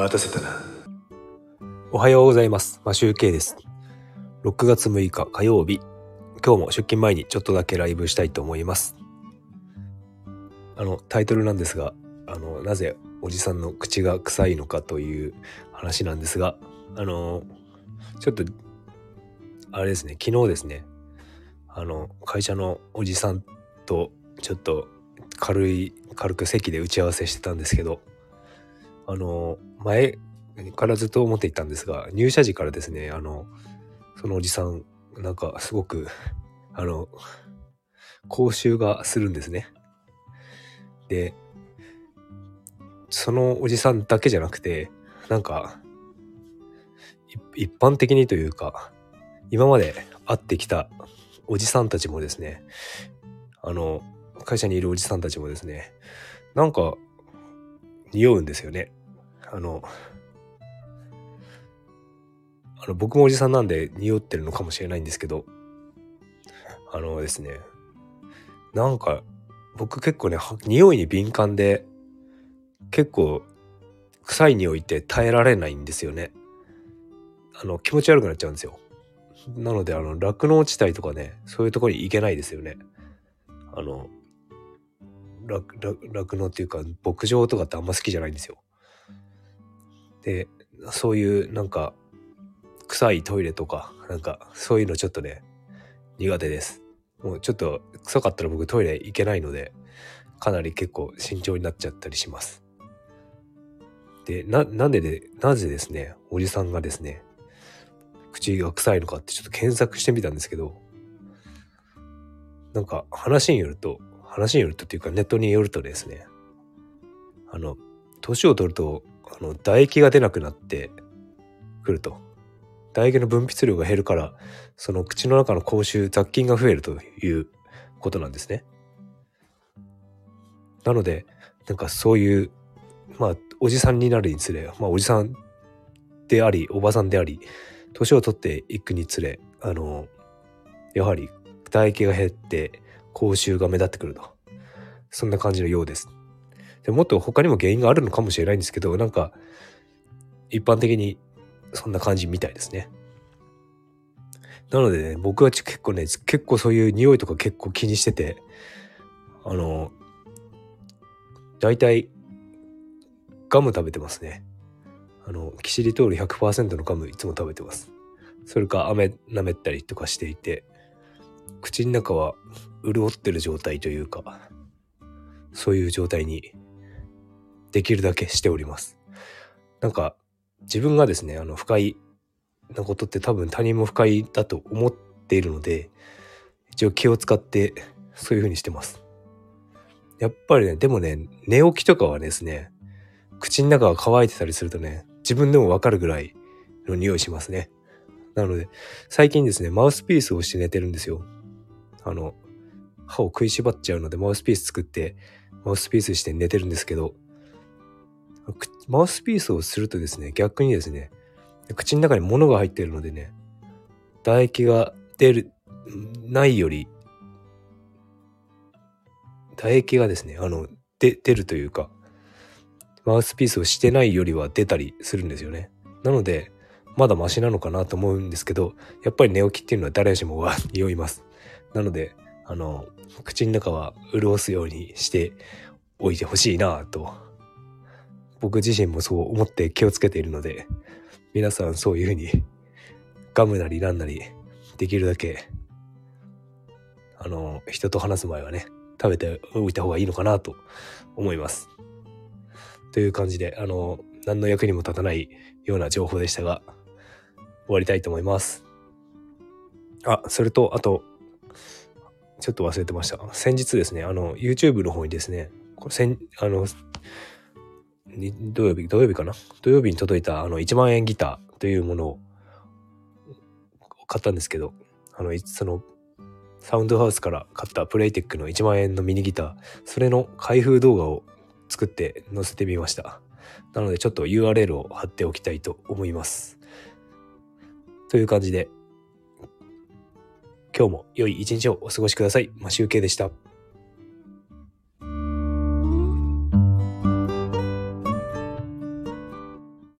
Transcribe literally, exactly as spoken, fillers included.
待たせたな。おはようございます。マシュウケイです。ろくがつむいか火曜日、今日も出勤前にちょっとだけライブしたいと思います。あのタイトルなんですが、あのなぜおじさんの口が臭いのかという話なんですが、あのちょっとあれですね、昨日ですね、あの会社のおじさんとちょっと軽い軽く席で打ち合わせしてたんですけど、あの前からずっと思っていたんですが、入社時からですね、あのそのおじさんなんかすごくあの口臭がするんですね。で、そのおじさんだけじゃなくて、なんか一般的にというか、今まで会ってきたおじさんたちもですね、あの会社にいるおじさんたちもですね、なんか匂うんですよね。あのあの僕もおじさんなんで匂ってるのかもしれないんですけど、あのですね、なんか僕結構ね、匂いに敏感で、結構臭い匂いって耐えられないんですよね。あの気持ち悪くなっちゃうんですよ。なのであの酪農地帯とかね、そういうところに行けないですよね。あの酪農っていうか牧場とかってあんま好きじゃないんですよ。で、そういうなんか臭いトイレとかなんかそういうのちょっとね苦手です。もうちょっと臭かったら僕トイレ行けないので、かなり結構慎重になっちゃったりします。で、な、なんでで、なぜですね、おじさんがですね、口が臭いのかってちょっと検索してみたんですけど、なんか話によると、話によるとっていうかネットによるとですね、あの、年を取ると、あの、唾液が出なくなってくると。唾液の分泌量が減るから、その口の中の口臭、雑菌が増えるということなんですね。なので、なんかそういう、まあ、おじさんになるにつれ、まあ、おじさんであり、おばさんであり、年を取っていくにつれ、あの、やはり唾液が減って、口臭が目立ってくると。そんな感じのようです。で、もっと他にも原因があるのかもしれないんですけど、なんか、一般的にそんな感じみたいですね。なのでね、僕は結構ね、結構そういう匂いとか結構気にしてて、あの、だいたいガム食べてますね。あの、キシリトール ひゃくパーセント のガムいつも食べてます。それか飴舐めたりとかしていて、口の中は潤ってる状態というか、そういう状態にできるだけしております。なんか自分がですね、あの不快なことって多分他人も不快だと思っているので、一応気を使ってそういう風にしてます。やっぱりね、でもね、寝起きとかはですね、口の中が乾いてたりするとね、自分でもわかるぐらいの匂いしますね。なので最近ですね、マウスピースをして寝てるんですよ。あの歯を食いしばっちゃうのでマウスピース作ってマウスピースして寝てるんですけど、マウスピースをするとですね、逆にですね、口の中に物が入っているのでね、唾液が出るないより唾液がですね、あので出るというか、マウスピースをしてないよりは出たりするんですよね。なのでまだマシなのかなと思うんですけど、やっぱり寝起きっていうのは誰しもが匂います。なのであの口の中は潤すようにしておいてほしいなと、僕自身もそう思って気をつけているので、皆さんそういうふうにガムなりなんなりできるだけあの人と話す前はね、食べておいた方がいいのかなと思います。という感じで、あの何の役にも立たないような情報でしたが、終わりたいと思います。あ、それとあとちょっと忘れてました。先日ですね、あの YouTube の方にですね、これ先あの土曜日土曜日かな土曜日に届いたあのいちまんえんギターというものを買ったんですけど、あのそのサウンドハウスから買ったプレイテックのいちまんえんのミニギター、それの開封動画を作って載せてみました。なのでちょっと ユーアールエル を貼っておきたいと思います。という感じで、今日も良い一日をお過ごしください。マシュウケイでした。